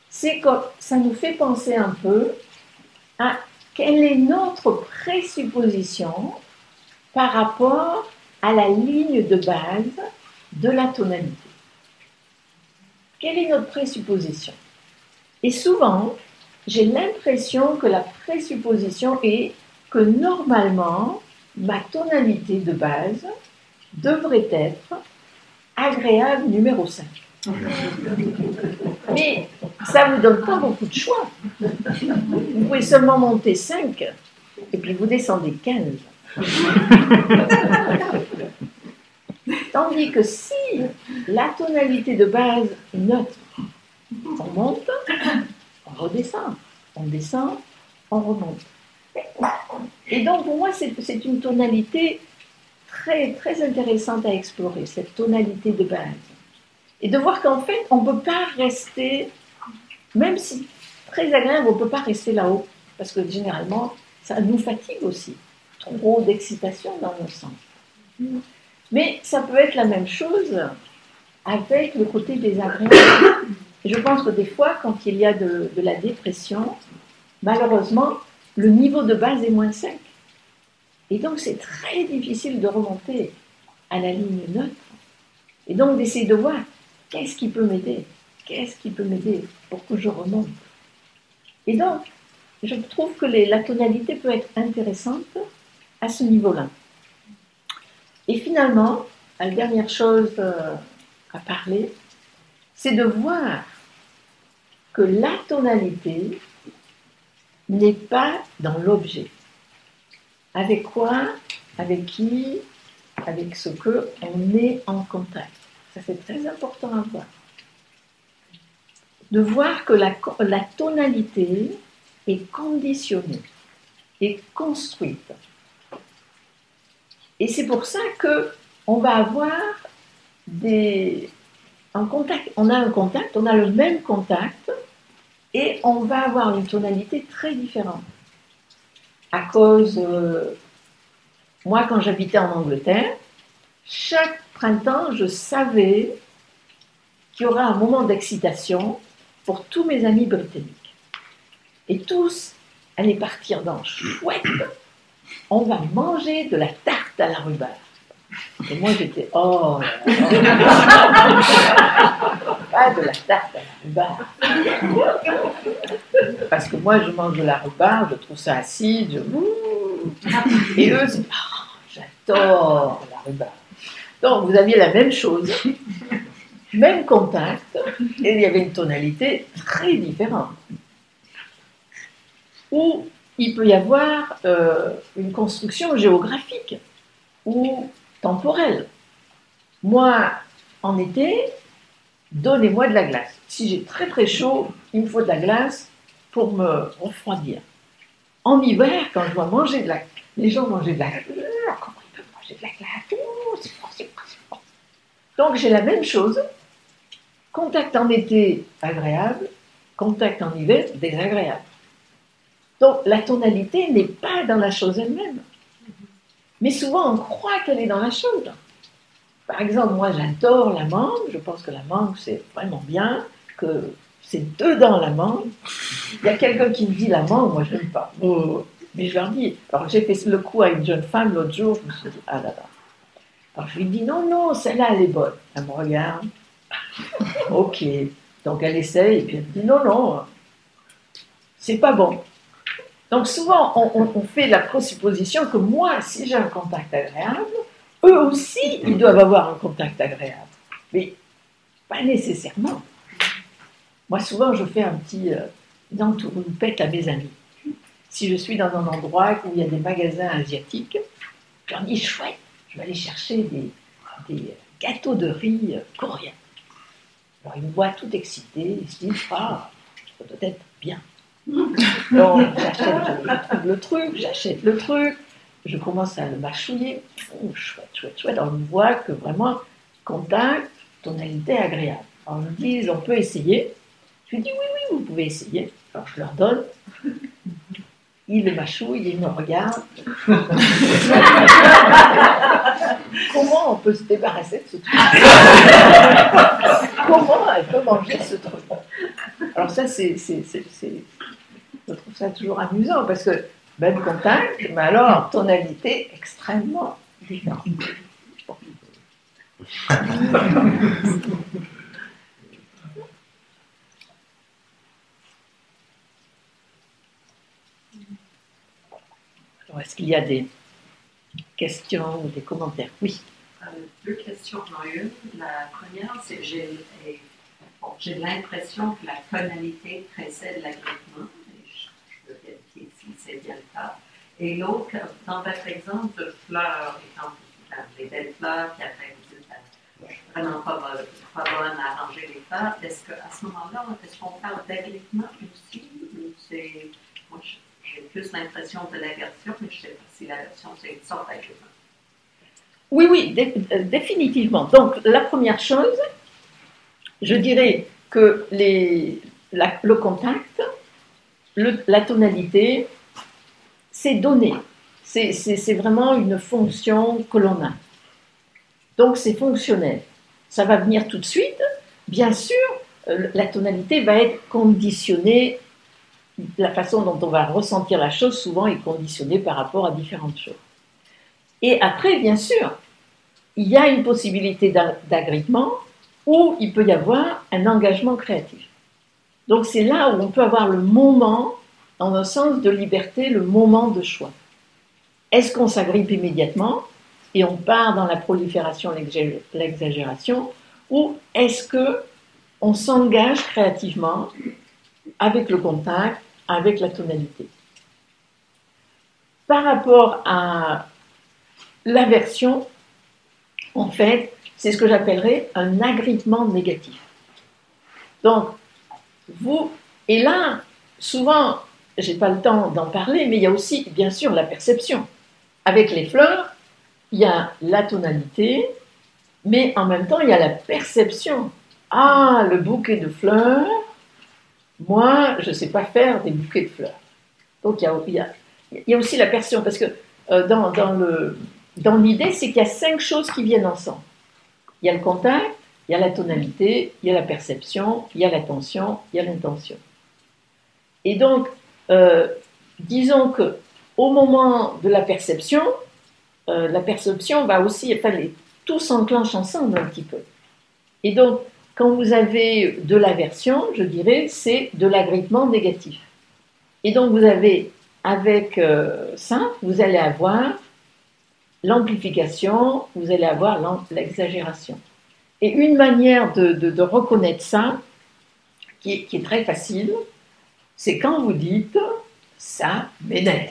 c'est que ça nous fait penser un peu à quelle est notre présupposition par rapport à la ligne de base de la tonalité. Quelle est notre présupposition? Et souvent, j'ai l'impression que la présupposition est que normalement, ma tonalité de base devrait être agréable numéro 5. Mais ça ne vous donne pas beaucoup de choix. Vous pouvez seulement monter 5 et puis vous descendez 15. Tandis que si la tonalité de base est neutre, on monte, on redescend, on descend, on remonte. Et donc pour moi c'est une tonalité très, très intéressante à explorer, cette tonalité de base. Et de voir qu'en fait, on ne peut pas rester, même si très agréable, on ne peut pas rester là-haut. Parce que généralement, ça nous fatigue aussi. Trop d'excitation dans nos sens. Mais ça peut être la même chose avec le côté désagréable. Je pense que des fois, quand il y a de la dépression, malheureusement, le niveau de base est moins 5. Et donc, c'est très difficile de remonter à la ligne neutre. Et donc, d'essayer de voir, Qu'est-ce qui peut m'aider pour que je remonte? Et donc, je trouve que la tonalité peut être intéressante à ce niveau-là. Et finalement, la dernière chose à parler, c'est de voir que la tonalité n'est pas dans l'objet. Avec quoi, avec qui, avec ce que on est en contact. Ça, c'est très important à voir. De voir que la tonalité est conditionnée, est construite. Et c'est pour ça qu'on va avoir on a le même contact et on va avoir une tonalité très différente. À cause, moi quand j'habitais en Angleterre, chaque printemps je savais qu'il y aurait un moment d'excitation pour tous mes amis britanniques. Et tous allaient partir dans « chouette, on va manger de la tarte à la rhubarbe ». Et moi j'étais « oh, pas de la tarte à la rhubarbe ». Parce que moi je mange de la rhubarbe, je trouve ça acide, et eux c'est oh, j'adore la rhubarbe ». Donc vous aviez la même chose, même contact, et il y avait une tonalité très différente. Ou il peut y avoir une construction géographique ou temporelle. Moi, en été, donnez-moi de la glace. Si j'ai très très chaud, il me faut de la glace pour me refroidir. En hiver, quand je vois manger de la glace, les gens manger de la glace, comment ils peuvent manger de la glace? Oh, c'est froid, c'est froid, c'est froid. Donc j'ai la même chose. Contact en été, agréable. Contact en hiver, désagréable. Donc, la tonalité n'est pas dans la chose elle-même. Mais souvent, on croit qu'elle est dans la chose. Par exemple, moi, j'adore la mangue. Je pense que la mangue, c'est vraiment bien, que c'est dedans la mangue. Il y a quelqu'un qui me dit la mangue, moi, je n'aime pas. Mais je leur dis... Alors, j'ai fait le coup à une jeune femme l'autre jour. Je me suis dit, ah là là. Alors, je lui dis, non, non, celle-là, elle est bonne. Elle me regarde. OK. Donc, elle essaye. Et puis, elle me dit, non, non, c'est pas bon. Donc souvent, on fait la présupposition que moi, si j'ai un contact agréable, eux aussi, ils doivent avoir un contact agréable. Mais pas nécessairement. Moi, souvent, je fais un petit entourloupette à mes amis. Si je suis dans un endroit où il y a des magasins asiatiques, je leur dis, chouette, je vais aller chercher des gâteaux de riz coréens. Alors, ils me voient tout excité, ils se disent, ah, ça doit être bien. Donc, j'achète le truc, je commence à le mâchouiller, chouette, on voit que vraiment, contact, tonalité agréable. Alors, ils me disent, on peut essayer. Je lui dis, oui, vous pouvez essayer. Alors, je leur donne, ils le mâchouillent, ils me regardent. Comment on peut se débarrasser de ce truc? Comment elle peut manger ce truc? Alors ça, je trouve ça toujours amusant, parce que même contact, mais alors tonalité extrêmement différente. Bon. Alors, est-ce qu'il y a des questions ou des commentaires? Oui. Deux questions dans une. La première, c'est j'ai l'impression que la tonalité précède l'agrippement. Je veux vérifier si c'est bien le cas. Et l'autre, dans votre exemple de fleurs, les belles fleurs qui après vous dites vraiment pas bonne à arranger les fleurs, est-ce qu'à ce moment-là, est-ce qu'on parle d'agrippement aussi? Moi, j'ai plus l'impression de l'aversion, mais je ne sais pas si l'aversion, c'est une sorte d'agrippement. Oui, définitivement. Donc, la première chose, je dirais que le contact, la tonalité, c'est donné. C'est vraiment une fonction que l'on a. Donc, c'est fonctionnel. Ça va venir tout de suite. Bien sûr, la tonalité va être conditionnée. La façon dont on va ressentir la chose, souvent, est conditionnée par rapport à différentes choses. Et après, bien sûr, il y a une possibilité d'agrippement où il peut y avoir un engagement créatif. Donc c'est là où on peut avoir le moment, dans un sens de liberté, le moment de choix. Est-ce qu'on s'agrippe immédiatement et on part dans la prolifération, l'exagération, ou est-ce qu'on s'engage créativement avec le contact, avec la tonalité? Par rapport à l'aversion, en fait, c'est ce que j'appellerais un agrippement négatif. Donc, vous, et là, souvent, je n'ai pas le temps d'en parler, mais il y a aussi, bien sûr, la perception. Avec les fleurs, il y a la tonalité, mais en même temps, il y a la perception. Ah, le bouquet de fleurs, moi, je ne sais pas faire des bouquets de fleurs. Donc, il y a aussi la perception, parce que dans l'idée, c'est qu'il y a 5 choses qui viennent ensemble. Il y a le contact, il y a la tonalité, il y a la perception, il y a l'attention, il y a l'intention. Et donc, disons qu'au moment de la perception va aussi, enfin, tout s'enclenche ensemble un petit peu. Et donc, quand vous avez de l'aversion, je dirais, c'est de l'agrippement négatif. Et donc, vous avez, avec ça, vous allez avoir l'amplification, vous allez avoir l'exagération. Et une manière de reconnaître ça, qui est très facile, c'est quand vous dites « ça m'énerve ».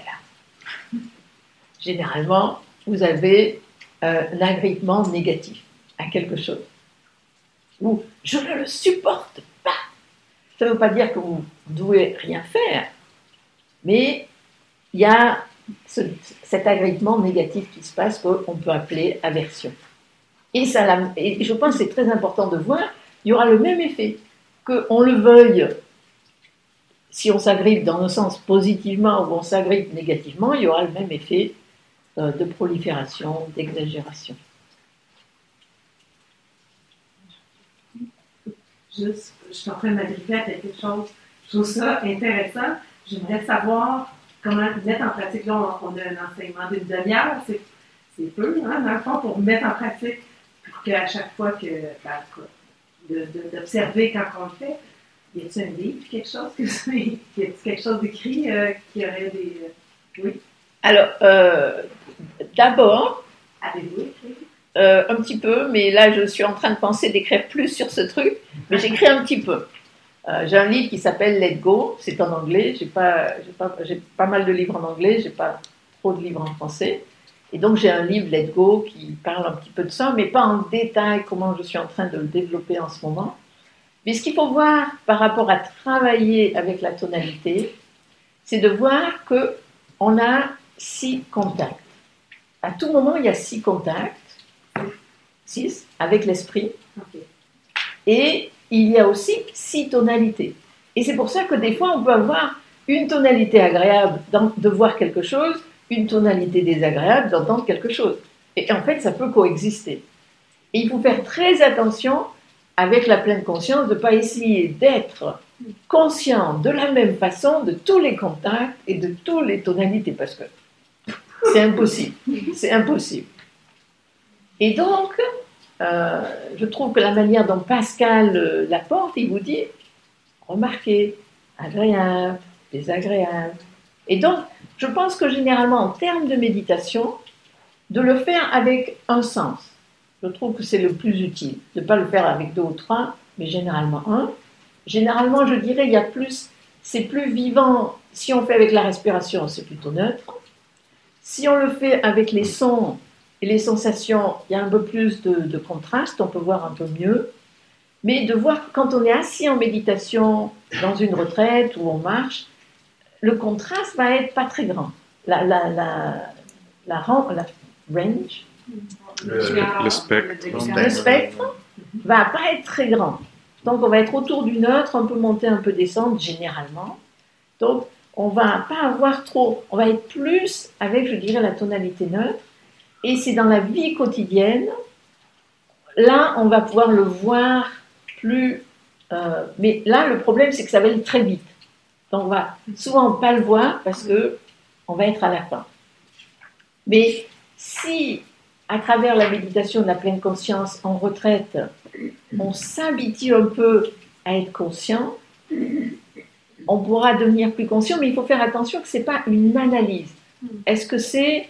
Généralement, vous avez un agrippement négatif à quelque chose. Ou « je ne le supporte pas ». Ça ne veut pas dire que vous ne devez rien faire, mais il y a cet agrippement négatif qui se passe qu'on peut appeler aversion. Et je pense que c'est très important de voir, il y aura le même effet, qu'on le veuille. Si on s'agrippe dans le sens positivement ou on s'agrippe négativement, il y aura le même effet de prolifération, d'exagération. Juste, je suis en train de m'agripper à quelque chose. Je trouve ça intéressant. J'aimerais savoir comment vous êtes en pratique. Là, on a un enseignement d'une demi-heure. C'est peu, hein, dans le fond, pour mettre en pratique, pour qu'à chaque fois que, d'observer quand on le fait. Y a-t-il un livre, quelque chose d'écrit qui aurait des... Oui. Alors, d'abord... Avez-vous écrit? Un petit peu, mais là, je suis en train de penser d'écrire plus sur ce truc, mais j'écris un petit peu. J'ai un livre qui s'appelle « Let Go », c'est en anglais, j'ai pas mal de livres en anglais, j'ai pas trop de livres en français, et donc j'ai un livre « Let Go » qui parle un petit peu de ça, mais pas en détail comment je suis en train de le développer en ce moment. Mais ce qu'il faut voir par rapport à travailler avec la tonalité, c'est de voir qu'on a 6 contacts. À tout moment, il y a 6 contacts, 6, avec l'esprit. Okay. Et il y a aussi 6 tonalités. Et c'est pour ça que des fois, on peut avoir une tonalité agréable de voir quelque chose, une tonalité désagréable d'entendre quelque chose. Et en fait, ça peut coexister. Et il faut faire très attention avec la pleine conscience, de ne pas essayer d'être conscient de la même façon de tous les contacts et de toutes les tonalités, parce que c'est impossible, c'est impossible. Et donc, je trouve que la manière dont Pascal l'apporte, il vous dit, remarquez, agréable, désagréable. Et donc, je pense que généralement, en termes de méditation, de le faire avec un sens. Je trouve que c'est le plus utile, de ne pas le faire avec 2 ou 3, mais généralement 1. Généralement, je dirais, il y a plus, c'est plus vivant. Si on fait avec la respiration, c'est plutôt neutre. Si on le fait avec les sons et les sensations, il y a un peu plus de contraste, on peut voir un peu mieux. Mais de voir quand on est assis en méditation, dans une retraite ou on marche, le contraste va être pas très grand. La range. Le spectre va pas être très grand. Donc, on va être autour du neutre, on peut monter, un peu descendre, généralement. Donc, on va pas avoir trop. On va être plus avec, je dirais, la tonalité neutre. Et c'est dans la vie quotidienne, là, on va pouvoir le voir plus... mais là, le problème, c'est que ça va aller très vite. Donc, on va souvent pas le voir parce qu'on va être à la fin. Mais si... à travers la méditation de la pleine conscience en retraite, on s'habitue un peu à être conscient, on pourra devenir plus conscient, mais il faut faire attention que ce n'est pas une analyse. Est-ce que c'est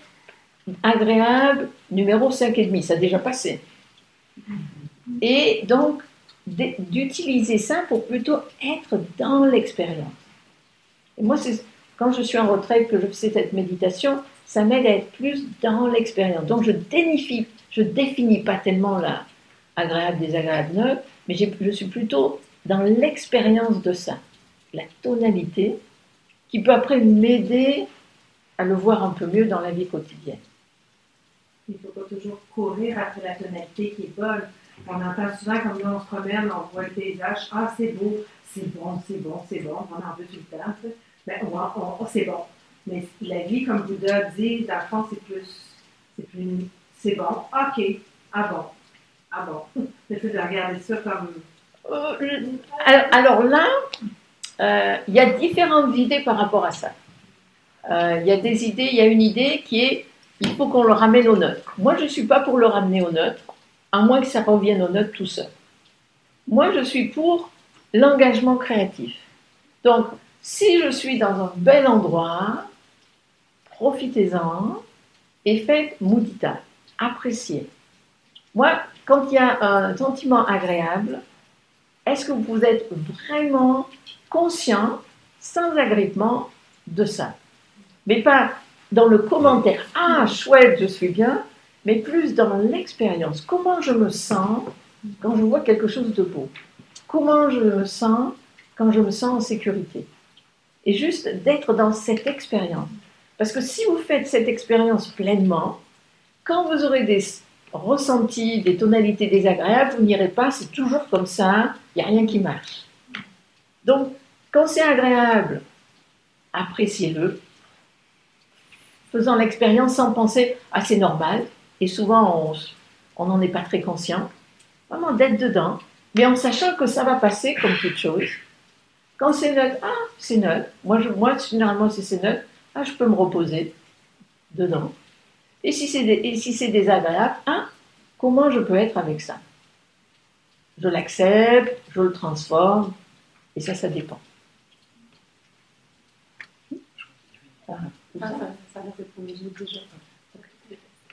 agréable numéro 5,5, ça a déjà passé. Et donc, d'utiliser ça pour plutôt être dans l'expérience. Et moi, quand je suis en retraite, que je fais cette méditation, ça m'aide à être plus dans l'expérience. Donc, je définis pas tellement la agréable, désagréable, neutre, mais je suis plutôt dans l'expérience de ça. La tonalité, qui peut après m'aider à le voir un peu mieux dans la vie quotidienne. Il ne faut pas toujours courir après la tonalité qui est bonne. On entend souvent, comme là on se promène, on voit le paysage, ah c'est beau, c'est bon, c'est bon, c'est bon, on en veut tout le temps, ben, c'est bon. Mais la vie, comme Bouddha dit, dans le fond, c'est plus c'est bon, ok, ah bon. C'est plus de regarder ça comme... alors là, il y a différentes idées par rapport à ça. Il y a une idée qui est, il faut qu'on le ramène au neutre. Moi, je ne suis pas pour le ramener au neutre, à moins que ça revienne au neutre tout seul. Moi, je suis pour l'engagement créatif. Donc, si je suis dans un bel endroit, profitez-en et faites mudita, appréciez. Moi, quand il y a un sentiment agréable, est-ce que vous êtes vraiment conscient, sans agrippement, de ça? Mais pas dans le commentaire « Ah, chouette, je suis bien », mais plus dans l'expérience. Comment je me sens quand je vois quelque chose de beau? Comment je me sens quand je me sens en sécurité? Et juste d'être dans cette expérience. Parce que si vous faites cette expérience pleinement, quand vous aurez des ressentis, des tonalités désagréables, vous n'irez pas, c'est toujours comme ça, il n'y a rien qui marche. Donc, quand c'est agréable, appréciez-le, faisant l'expérience sans penser « Ah, c'est normal », et souvent on n'en est pas très conscient, vraiment d'être dedans, mais en sachant que ça va passer comme toute chose. Quand c'est neutre, « Ah, c'est neutre », moi généralement si c'est neutre, « Ah, je peux me reposer dedans ». Et si c'est désagréable, hein, comment je peux être avec ça? Je l'accepte, je le transforme, et ça dépend.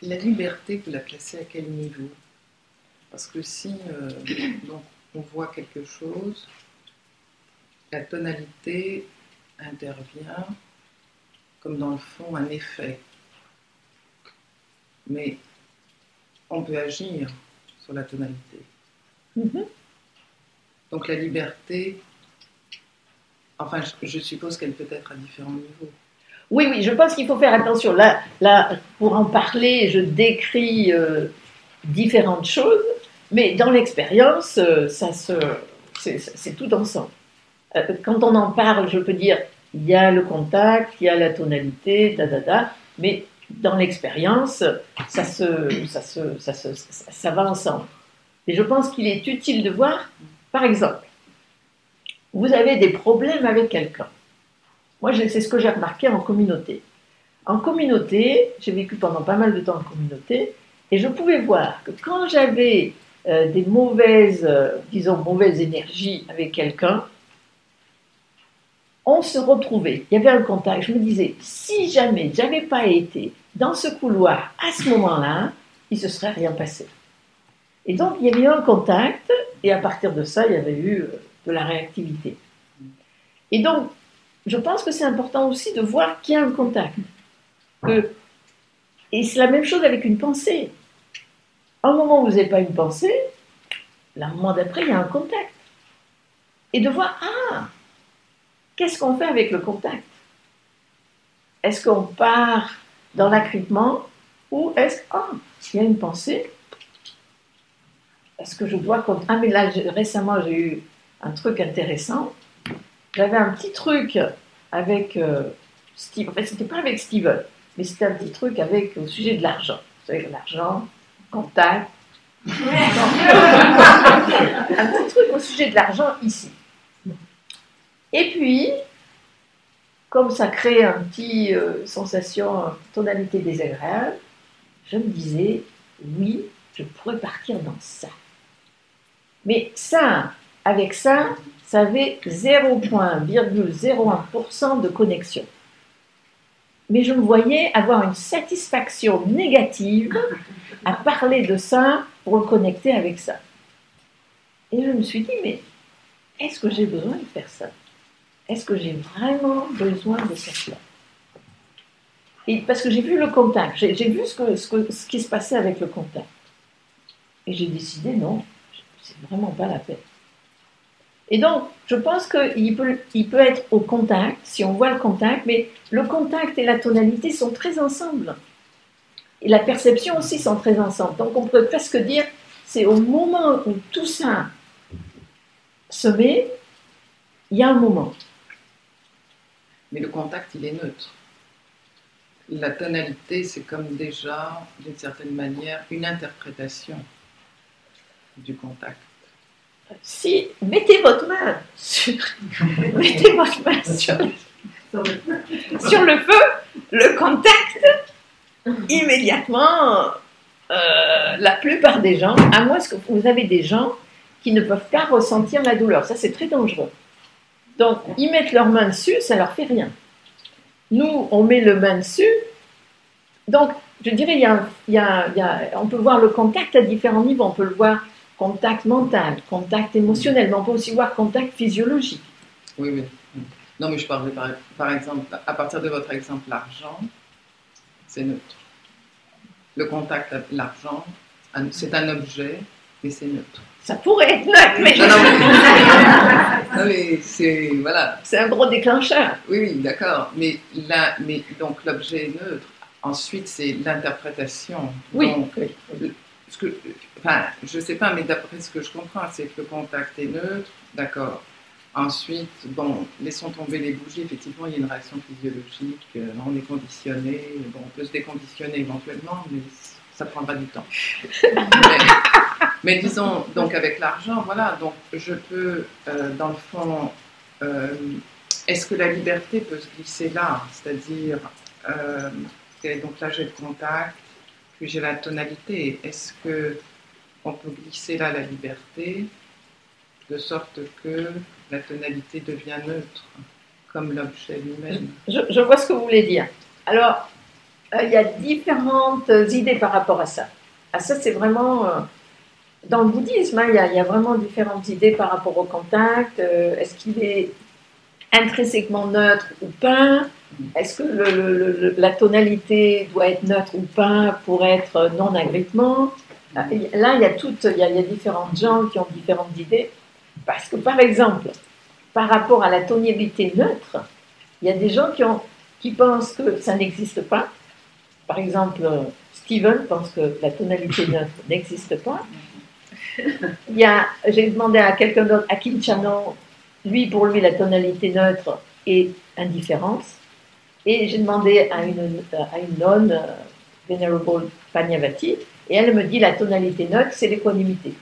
La liberté, vous la placez à quel niveau? Parce que si donc, on voit quelque chose, la tonalité intervient comme dans le fond un effet. Mais on peut agir sur la tonalité. Mm-hmm. Donc la liberté, enfin je suppose qu'elle peut être à différents niveaux. Oui, je pense qu'il faut faire attention. Là pour en parler, je décris différentes choses, mais dans l'expérience, c'est tout ensemble. Quand on en parle, je peux dire, il y a le contact, il y a la tonalité, mais... Dans l'expérience, ça va ensemble. Et je pense qu'il est utile de voir, par exemple, vous avez des problèmes avec quelqu'un. Moi, c'est ce que j'ai remarqué en communauté. En communauté, j'ai vécu pendant pas mal de temps en communauté, et je pouvais voir que quand j'avais des mauvaises énergies avec quelqu'un, on se retrouvait, il y avait un contact, je me disais, si jamais j'avais pas été dans ce couloir à ce moment-là, il ne se serait rien passé. Et donc il y avait eu un contact, et à partir de ça, il y avait eu de la réactivité. Et donc, je pense que c'est important aussi de voir qu'il y a un contact. Et c'est la même chose avec une pensée. Au moment où vous n'avez pas une pensée, à un moment d'après, il y a un contact. Et de voir, ah, qu'est-ce qu'on fait avec le contact? Est-ce qu'on part dans l'agrippement ou est-ce qu'il y a une pensée? Est-ce que je dois... Ah, mais là, récemment, j'ai eu un truc intéressant. J'avais un petit truc avec Steve. En fait, c'était pas avec Steven, mais c'était un petit truc avec au sujet de l'argent. Vous savez, l'argent, contact. Un petit truc au sujet de l'argent ici. Et puis, comme ça crée un petit sensation, tonalité désagréable, je me disais, oui, je pourrais partir dans ça. Mais ça, avec ça, ça avait 0,01% de connexion. mais je me voyais avoir une satisfaction négative à parler de ça pour me connecter avec ça. Et je me suis dit, mais est-ce que j'ai besoin de faire ça? Est-ce que j'ai vraiment besoin de faire ça? Et parce que j'ai vu le contact, j'ai vu ce qui se passait avec le contact. Et j'ai décidé, non, c'est vraiment pas la peine. Et donc, je pense qu'il peut être au contact, si on voit le contact, mais le contact et la tonalité sont très ensemble. Et la perception aussi sont très ensemble. Donc, on peut presque dire, c'est au moment où tout ça se met, il y a un moment. Mais le contact, il est neutre. La tonalité, c'est comme déjà, d'une certaine manière, une interprétation du contact. Si, mettez votre main sur le feu, le contact, immédiatement, la plupart des gens, à moins que vous avez des gens qui ne peuvent pas ressentir la douleur, ça c'est très dangereux. Donc, ils mettent leur main dessus, ça ne leur fait rien. Nous, on met le main dessus, donc je dirais, on peut voir le contact à différents niveaux, on peut le voir contact mental, contact émotionnel, mais on peut aussi voir contact physiologique. Oui, oui. Non, mais je parlais par exemple, à partir de votre exemple, l'argent, c'est neutre. Le contact avec l'argent, c'est un objet, mais c'est neutre. Ça pourrait être neutre, mais... Non, mais c'est... Voilà. C'est un gros déclencheur. Oui, oui, d'accord. Mais là, donc l'objet est neutre. Ensuite, c'est l'interprétation. Oui. Donc, je ne sais pas, mais d'après ce que je comprends, c'est que le contact est neutre, d'accord. Ensuite, bon, laissons tomber les bougies, effectivement, il y a une réaction physiologique, on est conditionné, bon, on peut se déconditionner éventuellement, mais ça prendra du temps. mais disons, donc avec l'argent, voilà, donc je peux, dans le fond, est-ce que la liberté peut se glisser là? C'est-à-dire, donc là j'ai le contact, puis j'ai la tonalité. Est-ce qu'on peut glisser là la liberté de sorte que la tonalité devient neutre, comme l'objet lui-même? Je vois ce que vous voulez dire. Alors, il y a différentes idées par rapport à ça. À ça, c'est vraiment... dans le bouddhisme, il y a vraiment différentes idées par rapport au contact. Est-ce qu'il est intrinsèquement neutre ou pas? Est-ce que la tonalité doit être neutre ou pas pour être non-agrippement? Là, il y a différents gens qui ont différentes idées. Parce que, par exemple, par rapport à la tonalité neutre, il y a des gens qui pensent que ça n'existe pas. Par exemple, Stephen pense que la tonalité neutre n'existe pas. J'ai demandé à quelqu'un d'autre, à Kim Chanon, pour lui, la tonalité neutre est indifférence. Et j'ai demandé à une nonne, Venerable Panyavati, et elle me dit la tonalité neutre, c'est l'équanimité.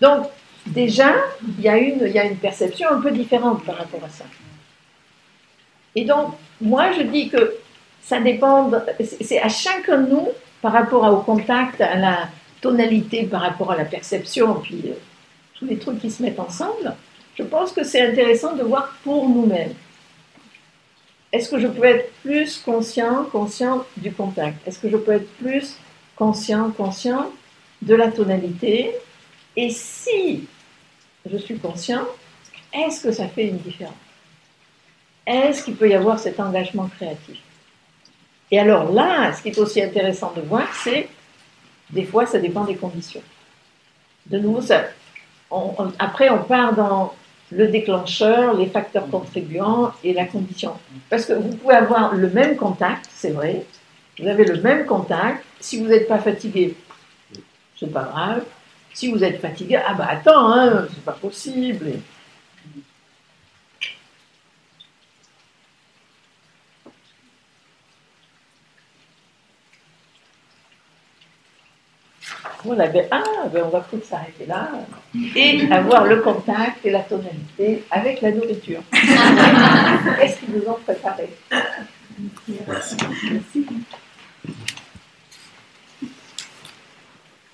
Donc, déjà, il y a une perception un peu différente par rapport à ça. Et donc, moi, je dis que ça dépend, c'est à chacun de nous, par rapport au contact, à la tonalité, par rapport à la perception, puis tous les trucs qui se mettent ensemble, je pense que c'est intéressant de voir pour nous-mêmes. Est-ce que je peux être plus conscient du contact? Est-ce que je peux être plus conscient de la tonalité? Et si je suis conscient, est-ce que ça fait une différence? Est-ce qu'il peut y avoir cet engagement créatif? Et alors là, ce qui est aussi intéressant de voir, c'est des fois, ça dépend des conditions. De nouveau, après, on part dans le déclencheur, les facteurs contribuants et la condition. Parce que vous pouvez avoir le même contact, c'est vrai, vous avez le même contact, si vous n'êtes pas fatigué, c'est pas grave, si vous êtes fatigué, ah bah attends, hein, c'est pas possible. On va peut-être s'arrêter là et avoir le contact et la tonalité avec la nourriture. Qu'est-ce qu'ils nous ont préparé? Merci.